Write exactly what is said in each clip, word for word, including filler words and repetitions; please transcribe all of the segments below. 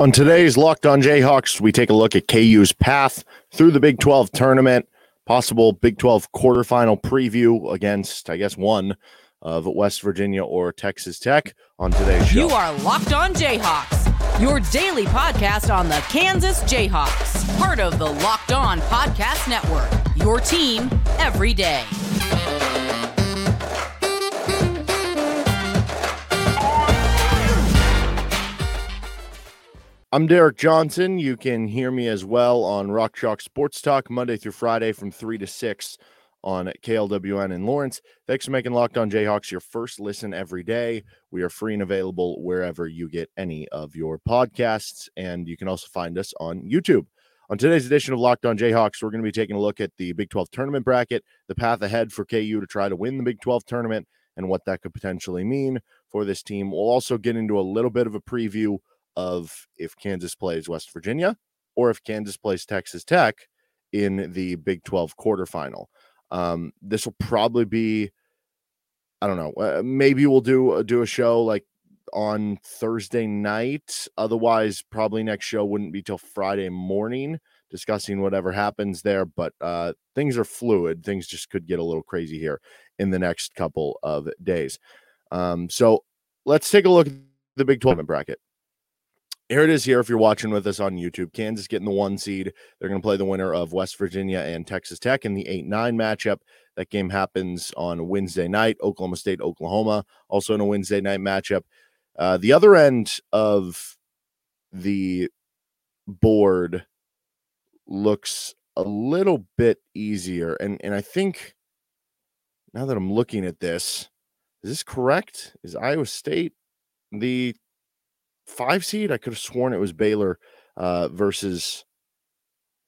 On today's Locked On Jayhawks, we take a look at K U's path through the Big twelve tournament, possible Big twelve quarterfinal preview against, I guess, one of West Virginia or Texas Tech on today's show. You are Locked On Jayhawks, your daily podcast on the Kansas Jayhawks, part of the Locked On Podcast Network, your team every day. I'm Derek Johnson. You can hear me as well on Rock Chalk Sports Talk Monday through Friday from three to six on K L W N in Lawrence. Thanks for making Locked On Jayhawks your first listen every day. We are free and available wherever you get any of your podcasts, and you can also find us on YouTube. On today's edition of Locked On Jayhawks, we're going to be taking a look at the Big twelve tournament bracket, the path ahead for K U to try to win the Big twelve tournament, and what that could potentially mean for this team. We'll also get into a little bit of a preview of if Kansas plays West Virginia or if Kansas plays Texas Tech in the Big twelve quarterfinal. Um, this will probably be, I don't know, uh, maybe we'll do, uh, do a show like on Thursday night. Otherwise, probably next show wouldn't be till Friday morning, discussing whatever happens there. But uh, things are fluid. Things just could get a little crazy here in the next couple of days. Um, so let's take a look at the Big twelve bracket. Here it is here if you're watching with us on YouTube. Kansas getting the one seed. They're going to play the winner of West Virginia and Texas Tech in the eight nine matchup. That game happens on Wednesday night. Oklahoma State, Oklahoma, also in a Wednesday night matchup. Uh, the other end of the board looks a little bit easier. And, and I think, now that I'm looking at this, is this correct? Is Iowa State the five seed? I could have sworn it was Baylor uh versus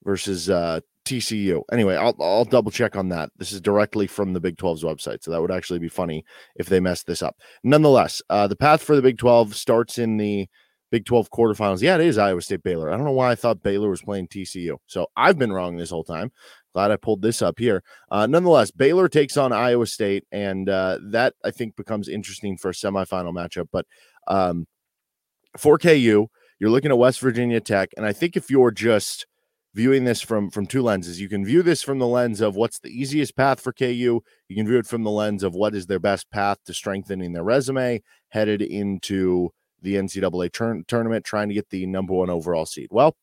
versus uh T C U. Anyway, I'll I'll double check on that. This is directly from the Big twelve's website, so that would actually be funny if they messed this up. Nonetheless, uh the path for the Big twelve starts in the Big twelve quarterfinals. Yeah, it is Iowa State Baylor. I don't know why I thought Baylor was playing T C U. So I've been wrong this whole time. Glad I pulled this up here. Uh, nonetheless, Baylor takes on Iowa State, and uh, that I think becomes interesting for a semifinal matchup. But um for K U, you're looking at West Virginia Tech, and I think if you're just viewing this from, from two lenses, you can view this from the lens of what's the easiest path for K U. You can view it from the lens of what is their best path to strengthening their resume, headed into the N C double A tur- tournament, trying to get the number one overall seed. Well,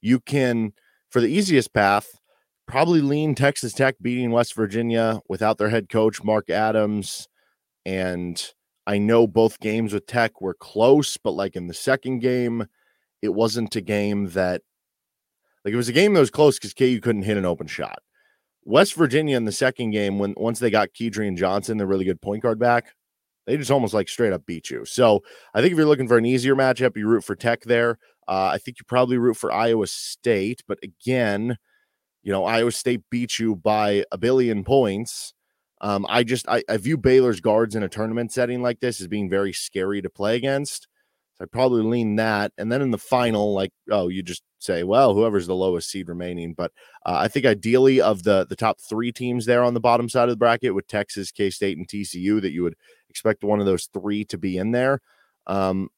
you can, for the easiest path, probably lean Texas Tech beating West Virginia without their head coach, Mark Adams, and I know both games with Tech were close, but like in the second game, it wasn't a game that, like it was a game that was close because K U couldn't hit an open shot. West Virginia in the second game, when once they got Kedrian Johnson, the really good point guard, back, they just almost like straight up beat you. So I think if you're looking for an easier matchup, you root for Tech there. Uh, I think you probably root for Iowa State, but again, you know, Iowa State beat you by a billion points. Um, I just I, I view Baylor's guards in a tournament setting like this as being very scary to play against. So I'd probably lean that. And then in the final, like, oh, you just say, well, whoever's the lowest seed remaining. But uh, I think ideally of the the top three teams there on the bottom side of the bracket with Texas, K-State, and T C U, that you would expect one of those three to be in there. Um,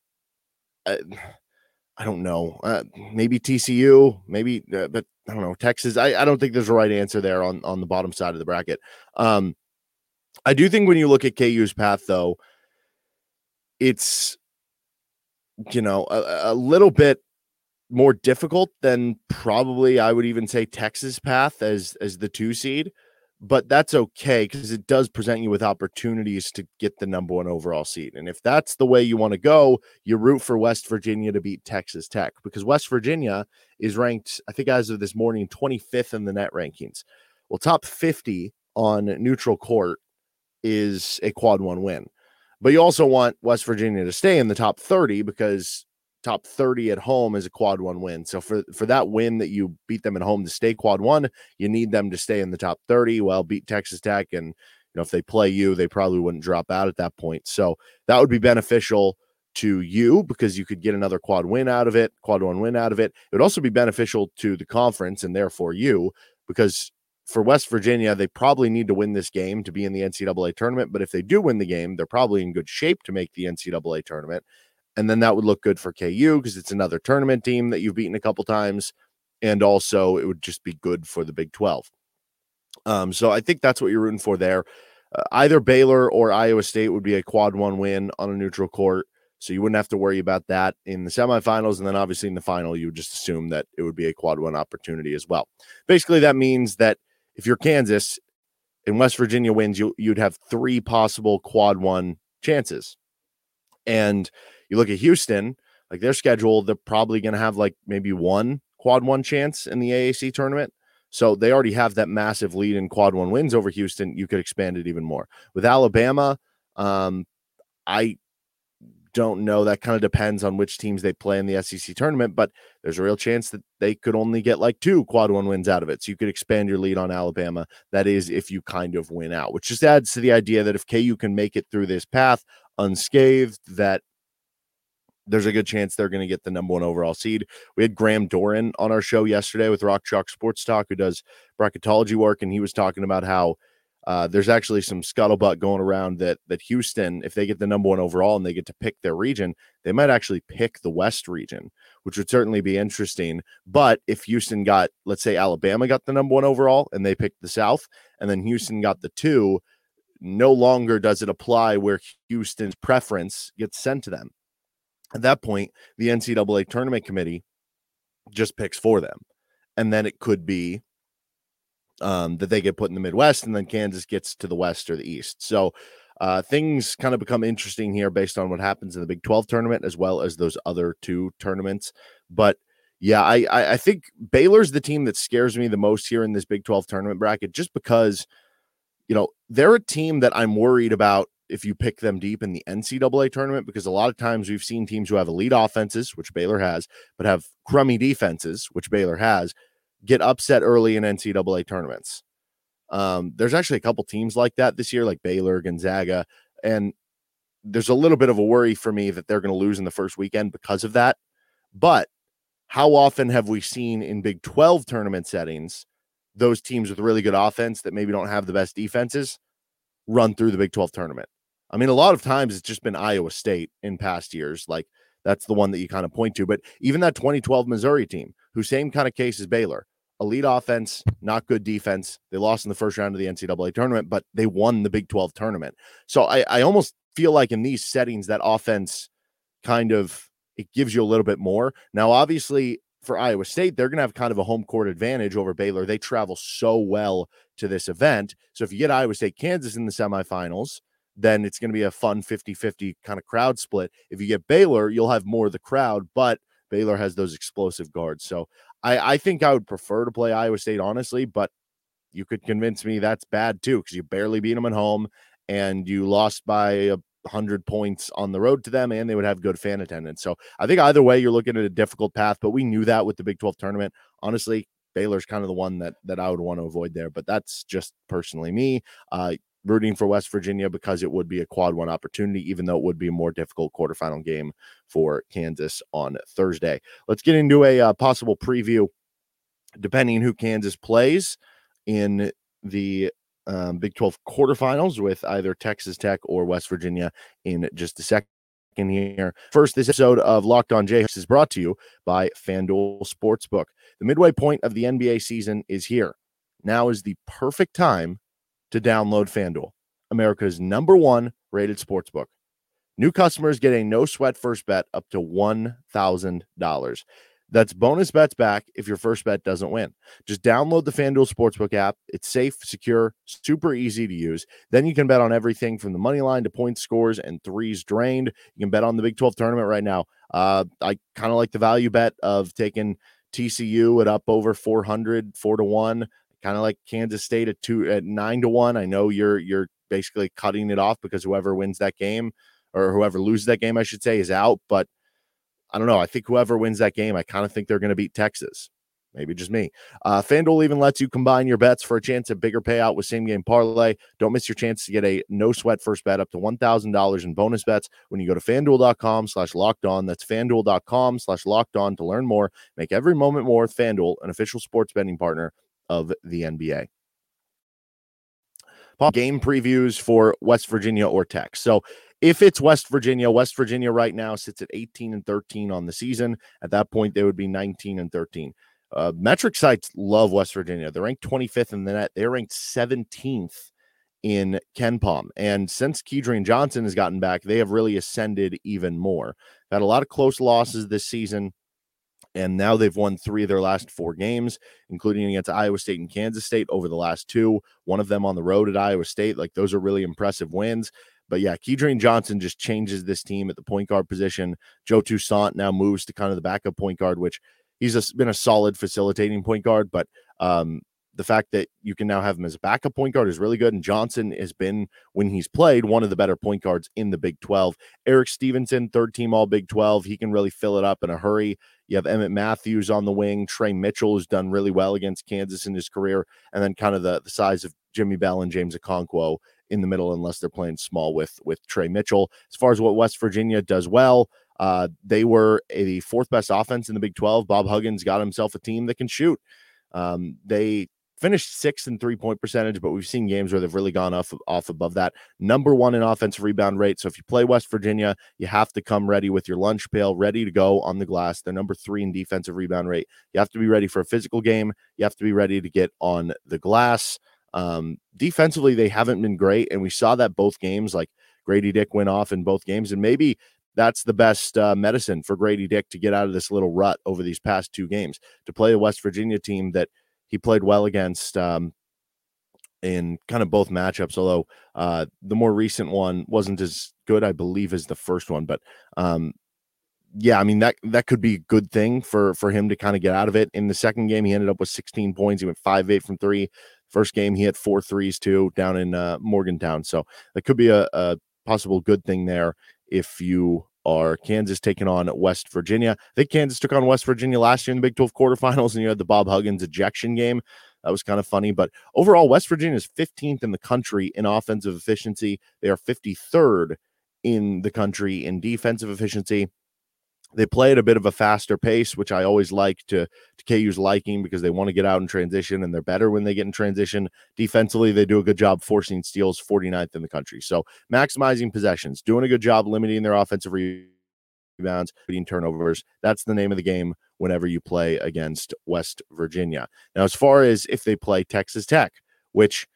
I, I don't know. Uh, maybe T C U, maybe, uh, but I don't know. Texas, I, I don't think there's a right answer there on, on the bottom side of the bracket. Um, I do think when you look at K U's path, though, it's, you know, a, a little bit more difficult than probably I would even say Texas path as, as the two seed, but that's okay because it does present you with opportunities to get the number one overall seed. And if that's the way you want to go, you root for West Virginia to beat Texas Tech because West Virginia is ranked, I think as of this morning, twenty-fifth in the net rankings. Well, top fifty on neutral court is a quad one win, but you also want West Virginia to stay in the top thirty because top thirty at home is a quad one win. So for, for that win that you beat them at home to stay quad one, you need them to stay in the top thirty. Well, beat Texas Tech. And, you know, if they play you, they probably wouldn't drop out at that point. So that would be beneficial to you because you could get another quad win out of it, quad one win out of it. It would also be beneficial to the conference and therefore you, because for West Virginia, they probably need to win this game to be in the N C double A tournament. But if they do win the game, they're probably in good shape to make the N C double A tournament. And then that would look good for K U because it's another tournament team that you've beaten a couple times. And also it would just be good for the Big twelve. Um, so I think that's what you're rooting for there. Uh, either Baylor or Iowa State would be a quad one win on a neutral court. So you wouldn't have to worry about that in the semifinals. And then obviously in the final, you would just assume that it would be a quad one opportunity as well. Basically, that means that if you're Kansas and West Virginia wins, you, you'd have three possible quad one chances. And you look at Houston, like their schedule, they're probably going to have like maybe one quad one chance in the A A C tournament. So they already have that massive lead in quad one wins over Houston. You could expand it even more. With Alabama, um, I don't know. That kind of depends on which teams they play in the S E C tournament, but there's a real chance that they could only get like two quad one wins out of it. So you could expand your lead on Alabama. That is if you kind of win out, which just adds to the idea that if K U can make it through this path unscathed, that there's a good chance they're going to get the number one overall seed. We had Graham Doran on our show yesterday with Rock Chalk Sports Talk, who does bracketology work, and he was talking about how uh, there's actually some scuttlebutt going around that that Houston, if they get the number one overall and they get to pick their region, they might actually pick the West region, which would certainly be interesting. But if Houston got, let's say Alabama got the number one overall and they picked the South, and then Houston got the two, no longer does it apply where Houston's preference gets sent to them. At that point, the N C double A tournament committee just picks for them. And then it could be um, that they get put in the Midwest, and then Kansas gets to the West or the East. So uh, things kind of become interesting here based on what happens in the Big twelve tournament, as well as those other two tournaments. But yeah, I, I, I think Baylor's the team that scares me the most here in this Big twelve tournament bracket, just because, you know, they're a team that I'm worried about if you pick them deep in the N C double A tournament, because a lot of times we've seen teams who have elite offenses, which Baylor has, but have crummy defenses, which Baylor has, get upset early in N C double A tournaments. Um, there's actually a couple teams like that this year, like Baylor, Gonzaga, and there's a little bit of a worry for me that they're going to lose in the first weekend because of that. But how often have we seen in Big twelve tournament settings those teams with really good offense that maybe don't have the best defenses run through the Big twelve tournament? I mean, a lot of times it's just been Iowa State in past years. Like, that's the one that you kind of point to. But even that twenty twelve Missouri team, who same kind of case as Baylor, elite offense, not good defense. They lost in the first round of the N C double A tournament, but they won the Big twelve tournament. So I, I almost feel like in these settings, that offense kind of, it gives you a little bit more. Now, obviously, for Iowa State, they're going to have kind of a home court advantage over Baylor. They travel so well to this event. So if you get Iowa State, Kansas in the semifinals, then it's going to be a fun fifty-fifty kind of crowd split. If you get Baylor, you'll have more of the crowd, but Baylor has those explosive guards. So I, I think I would prefer to play Iowa State, honestly, but you could convince me that's bad too, because you barely beat them at home and you lost by one hundred points on the road to them, and they would have good fan attendance. So I think either way, you're looking at a difficult path, but we knew that with the Big twelve tournament. Honestly, Baylor's kind of the one that, that I would want to avoid there, but that's just personally me. Uh, rooting for West Virginia because it would be a quad one opportunity, even though it would be a more difficult quarterfinal game for Kansas on Thursday. Let's get into a uh, possible preview, depending on who Kansas plays in the um, Big twelve quarterfinals, with either Texas Tech or West Virginia in just a second here. First, this episode of Locked On Jayhawks is brought to you by FanDuel Sportsbook. The midway point of the N B A season is here. Now is the perfect time to download FanDuel, America's number one rated sportsbook. New customers get a no-sweat first bet up to one thousand dollars. That's bonus bets back if your first bet doesn't win. Just download the FanDuel Sportsbook app. It's safe, secure, super easy to use. Then you can bet on everything from the money line to point scores and threes drained. You can bet on the Big twelve tournament right now. Uh, I kind of like the value bet of taking T C U at up over four hundred, four to one. Kind of like Kansas State at two at nine to one. I know you're you're basically cutting it off because whoever wins that game, or whoever loses that game, I should say, is out. But I don't know. I think whoever wins that game, I kind of think they're going to beat Texas. Maybe just me. Uh, FanDuel even lets you combine your bets for a chance at bigger payout with same-game parlay. Don't miss your chance to get a no-sweat first bet up to one thousand dollars in bonus bets when you go to FanDuel.com slash locked on. That's FanDuel.com slash locked on to learn more. Make every moment more with FanDuel, an official sports betting partner of the N B A. Game previews for West Virginia or Tech. So If it's West Virginia, West Virginia right now sits at eighteen and thirteen on the season. At that point, they would be nineteen and thirteen. Uh, metric sites love West Virginia. They're ranked twenty-fifth in the net. They're ranked seventeenth in KenPom. And since Kedrian Johnson has gotten back, they have really ascended even more. Had a lot of close losses this season, and now they've won three of their last four games, including against Iowa State and Kansas State over the last two. One of them on the road at Iowa State. Like, those are really impressive wins. But yeah, Kedrian Johnson just changes this team at the point guard position. Joe Toussaint now moves to kind of the backup point guard, which he's a, been a solid facilitating point guard, but um, the fact that you can now have him as a backup point guard is really good. And Johnson has been, when he's played, one of the better point guards in the Big twelve. Erik Stevenson, third team all Big twelve. He can really fill it up in a hurry. You have Emmett Matthews on the wing. Trey Mitchell has done really well against Kansas in his career. And then kind of the, the size of Jimmy Bell and James Okonkwo in the middle, unless they're playing small with, with Trey Mitchell. As far as what West Virginia does well, uh, they were a, the fourth best offense in the Big twelve. Bob Huggins got himself a team that can shoot. Um, they finished sixth in three-point percentage, but we've seen games where they've really gone off, off above that. Number one in offensive rebound rate. So if you play West Virginia, you have to come ready with your lunch pail, ready to go on the glass. They're number three in defensive rebound rate. You have to be ready for a physical game. You have to be ready to get on the glass. Um, defensively, they haven't been great, and we saw that both games. Like, Grady Dick went off in both games, and maybe that's the best uh, medicine for Grady Dick to get out of this little rut over these past two games, to play a West Virginia team that he played well against um, in kind of both matchups, although uh, the more recent one wasn't as good, I believe, as the first one. But um, yeah, I mean, that that could be a good thing for, for him to kind of get out of it. In the second game, he ended up with sixteen points. He went five eight from three. First game, he had four threes, too, down in uh, Morgantown. So that could be a, a possible good thing there if you are Kansas taking on West Virginia. I think Kansas took on West Virginia last year in the Big twelve quarterfinals, and you had the Bob Huggins ejection game. That was kind of funny. But overall, West Virginia is fifteenth in the country in offensive efficiency. They are fifty-third in the country in defensive efficiency. They play at a bit of a faster pace, which I always like to, to K U's liking, because they want to get out in transition, and they're better when they get in transition. Defensively, they do a good job forcing steals, forty-ninth in the country. So maximizing possessions, doing a good job limiting their offensive rebounds, limiting turnovers. That's the name of the game whenever you play against West Virginia. Now, as far as if they play Texas Tech, which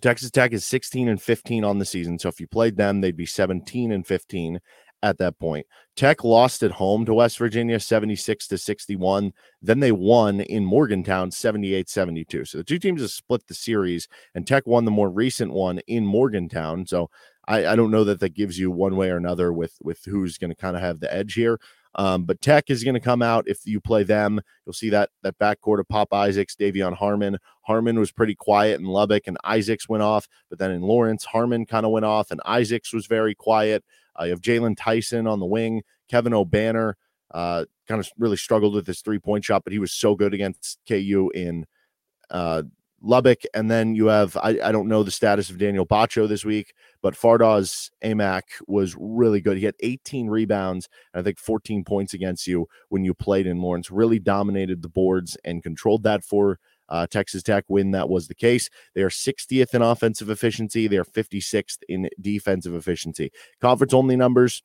Texas Tech is sixteen and fifteen on the season. So if you played them, they'd be seventeen and fifteen. At that point. Tech lost at home to West Virginia seventy-six to sixty-one. Then they won in Morgantown seventy-eight seventy-two. So the two teams have split the series, and Tech won the more recent one in Morgantown. So I, I don't know that that gives you one way or another with, with who's going to kind of have the edge here. Um, but Tech is going to come out. If you play them, you'll see that that backcourt of Pop Isaacs, Dajuan Harmon. Harmon was pretty quiet in Lubbock, and Isaacs went off. But then in Lawrence, Harmon kind of went off, and Isaacs was very quiet. Uh, you have Jalen Tyson on the wing. Kevin Obanor uh, kind of really struggled with his three-point shot, but he was so good against K U in uh, Lubbock. And then you have, I, I don't know the status of Daniel Baccio this week, but Fardaws Aimaq was really good. He had eighteen rebounds and I think fourteen points against you when you played in Lawrence. Really dominated the boards and controlled that for Uh, Texas Tech when that was the case. They are sixtieth in offensive efficiency. They are fifty-sixth in defensive efficiency. Conference only numbers,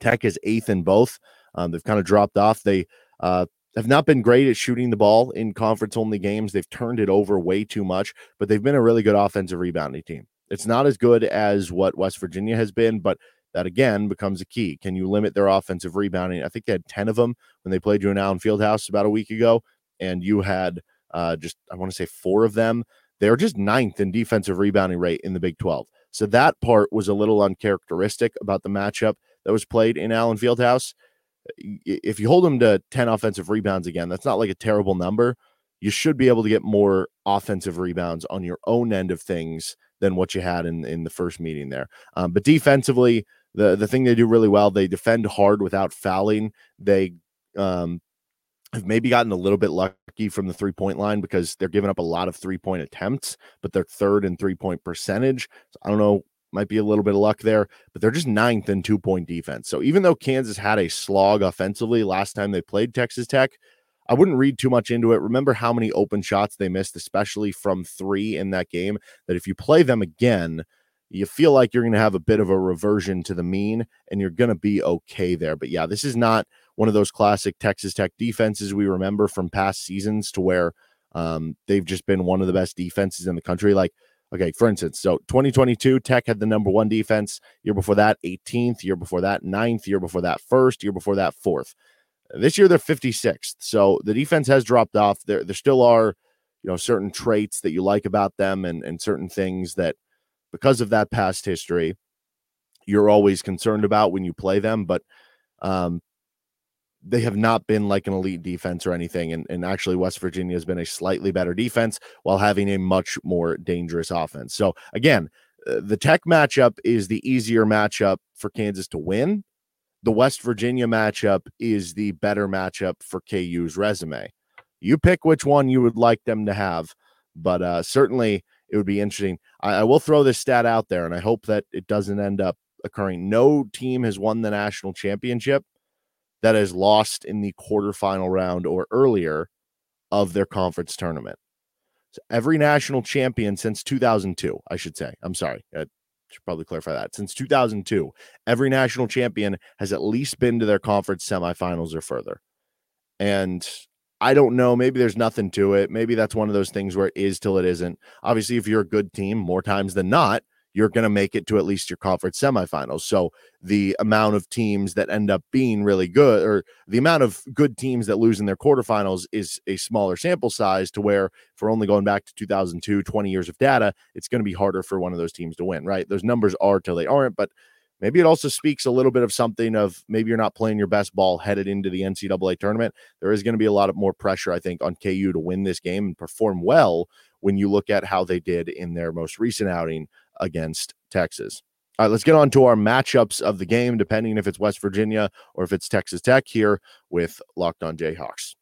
Tech is eighth in both. Um, they've kind of dropped off. They uh, have not been great at shooting the ball in conference only games. They've turned it over way too much, but they've been a really good offensive rebounding team. It's not as good as what West Virginia has been, but that again becomes a key. Can you limit their offensive rebounding? I think they had ten of them when they played you in Allen Fieldhouse about a week ago, and you had Uh, just, I want to say four of them. They're just ninth in defensive rebounding rate in the Big twelve. So that part was a little uncharacteristic about the matchup that was played in Allen Fieldhouse. If you hold them to ten offensive rebounds again, that's not like a terrible number. You should be able to get more offensive rebounds on your own end of things than what you had in, in the first meeting there. Um, but defensively, the, the thing they do really well, they defend hard without fouling. They, um, have maybe gotten a little bit lucky from the three-point line because they're giving up a lot of three-point attempts, but they're third in three-point percentage. So I don't know, might be a little bit of luck there, but they're just ninth in two-point defense. So even though Kansas had a slog offensively last time they played Texas Tech, I wouldn't read too much into it. Remember how many open shots they missed, especially from three in that game, that if you play them again, you feel like you're going to have a bit of a reversion to the mean, and you're going to be okay there. But yeah, this is not one of those classic Texas Tech defenses we remember from past seasons to where um, they've just been one of the best defenses in the country. Like, okay, for instance, so twenty twenty-two, Tech had the number one defense. Year before that, eighteenth. Year before that, ninth. Year before that, first. Year before that, fourth. This year, they're fifty-sixth. So the defense has dropped off. There, there still are, you know, certain traits that you like about them, and, and certain things that, because of that past history, you're always concerned about when you play them. But um, they have not been like an elite defense or anything. And, and actually, West Virginia has been a slightly better defense while having a much more dangerous offense. So again, the Tech matchup is the easier matchup for Kansas to win. The West Virginia matchup is the better matchup for K U's resume. You pick which one you would like them to have, but uh, certainly it would be interesting. I, I will throw this stat out there, and I hope that it doesn't end up occurring. No team has won the national championship that has lost in the quarterfinal round or earlier of their conference tournament. So every national champion since two thousand two, I should say. I'm sorry. Uh, should probably clarify that. Since two thousand two, every national champion has at least been to their conference semifinals or further. And I don't know, maybe there's nothing to it. Maybe that's one of those things where it is till it isn't. Obviously, if you're a good team, more times than not, you're going to make it to at least your conference semifinals. So the amount of teams that end up being really good, or the amount of good teams that lose in their quarterfinals, is a smaller sample size to where, if we're only going back to two thousand two, twenty years of data, it's going to be harder for one of those teams to win, right? Those numbers are till they aren't, but maybe it also speaks a little bit of something of maybe you're not playing your best ball headed into the N C double A tournament. There is going to be a lot of more pressure, I think, on K U to win this game and perform well when you look at how they did in their most recent outing against Texas. All right, let's get on to our matchups of the game, depending if it's West Virginia or if it's Texas Tech, here with Locked On Jayhawks.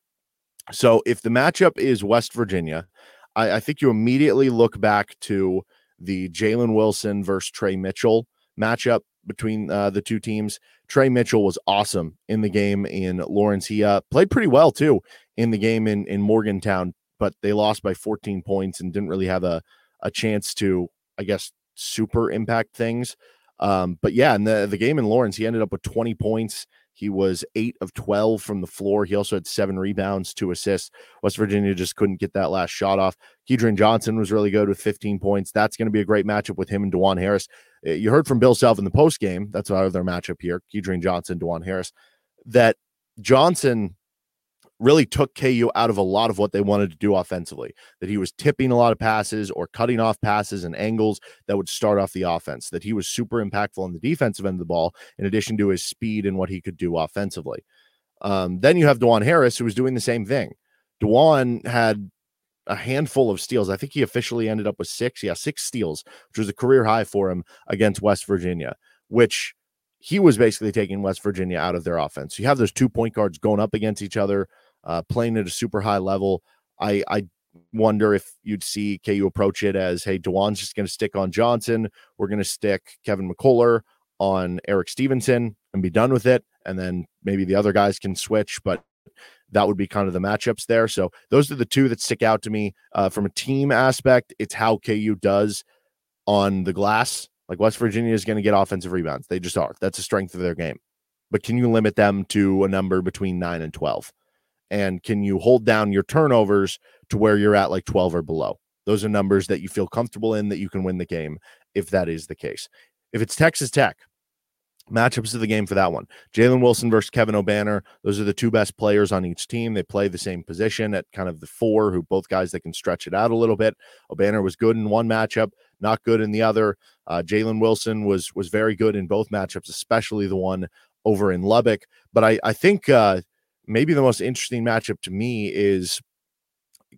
So if the matchup is West Virginia, I, I think you immediately look back to the Jalen Wilson versus Trey Mitchell matchup between uh, the two teams. Trey Mitchell was awesome in the game in Lawrence. He uh, played pretty well too in the game in, in Morgantown, but they lost by fourteen points and didn't really have a, a chance to, I guess, super impact things. Um, but yeah, in the, the game in Lawrence, he ended up with twenty points. He was eight of twelve from the floor. He also had seven rebounds, two assists. West Virginia just couldn't get that last shot off. Kedrian Johnson was really good with fifteen points. That's going to be a great matchup with him and Dajuan Harris. You heard from Bill Self in the postgame. That's our other matchup here, Kedrian Johnson, Dajuan Harris, that Johnson really took K U out of a lot of what they wanted to do offensively, that he was tipping a lot of passes or cutting off passes and angles that would start off the offense, that he was super impactful on the defensive end of the ball, in addition to his speed and what he could do offensively. Um, then you have Dajuan Harris, who was doing the same thing. Dajuan had a handful of steals. I think he officially ended up with six. Yeah, six steals, which was a career high for him against West Virginia, which he was basically taking West Virginia out of their offense. So you have those two point guards going up against each other, Uh, playing at a super high level. I, I wonder if you'd see K U approach it as, hey, Dajuan's just going to stick on Johnson. We're going to stick Kevin McCullar on Erik Stevenson and be done with it. And then maybe the other guys can switch, but that would be kind of the matchups there. So those are the two that stick out to me. Uh, from a team aspect, it's how K U does on the glass. Like, West Virginia is going to get offensive rebounds. They just are. That's the strength of their game. But can you limit them to a number between nine and twelve? And can you hold down your turnovers to where you're at like twelve or below? Those are numbers that you feel comfortable in, that you can win the game if that is the case. If it's Texas Tech, matchups of the game for that one, Jalen Wilson versus Kevin Obanor. Those are the two best players on each team. They play the same position at kind of the four, who both guys that can stretch it out a little bit. Obanor was good in one matchup, not good in the other. Uh, Jalen Wilson was was very good in both matchups, especially the one over in Lubbock. But I, I think... Uh, Maybe the most interesting matchup to me is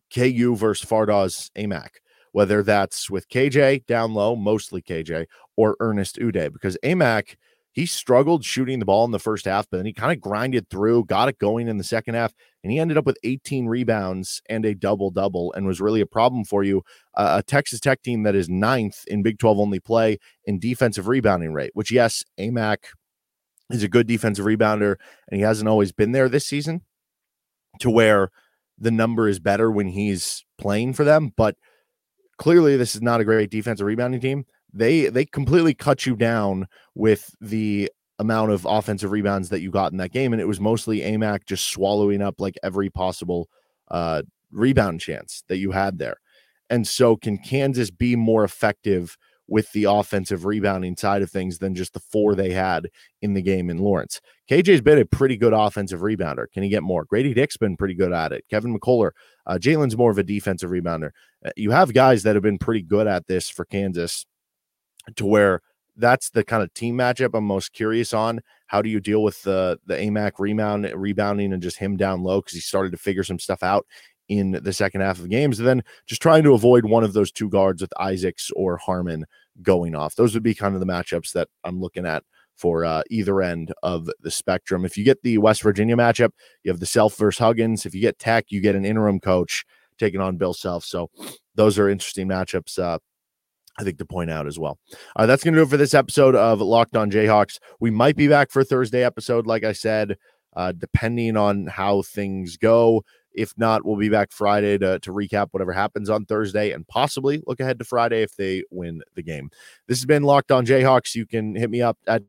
K U versus Fardaws Aimaq, whether that's with K J down low, mostly K J, or Ernest Uday, because Aimaq, he struggled shooting the ball in the first half, but then he kind of grinded through, got it going in the second half, and he ended up with eighteen rebounds and a double-double, and was really a problem for you. Uh, a Texas Tech team that is ninth in Big twelve only play in defensive rebounding rate, which, yes, Aimaq is a good defensive rebounder, and he hasn't always been there this season to where the number is better when he's playing for them. But clearly, this is not a great defensive rebounding team. they they completely cut you down with the amount of offensive rebounds that you got in that game. And it was mostly Aimaq just swallowing up like every possible uh, rebound chance that you had there. And so can Kansas be more effective with the offensive rebounding side of things than just the four they had in the game in Lawrence? K J's been a pretty good offensive rebounder. Can he get more? Grady Dick's been pretty good at it. Kevin McCullar, uh, Jalen's more of a defensive rebounder. You have guys that have been pretty good at this for Kansas, to where that's the kind of team matchup I'm most curious on. How do you deal with the, the Aimaq rebound, rebounding and just him down low? Because he started to figure some stuff out in the second half of the games, and then just trying to avoid one of those two guards with Isaacs or Harmon going off. Those would be kind of the matchups that I'm looking at for uh, either end of the spectrum. If you get the West Virginia matchup, you have the Self versus Huggins. If you get Tech, you get an interim coach taking on Bill Self. So those are interesting matchups, uh, I think, to point out as well. Uh, that's going to do it for this episode of Locked On Jayhawks. We might be back for a Thursday episode, like I said, uh, depending on how things go. If not, we'll be back Friday to, to recap whatever happens on Thursday and possibly look ahead to Friday if they win the game. This has been Locked On Jayhawks. You can hit me up at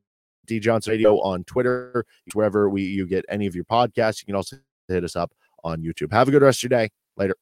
D Johnson Radio on Twitter, wherever we you get any of your podcasts. You can also hit us up on YouTube. Have a good rest of your day. Later.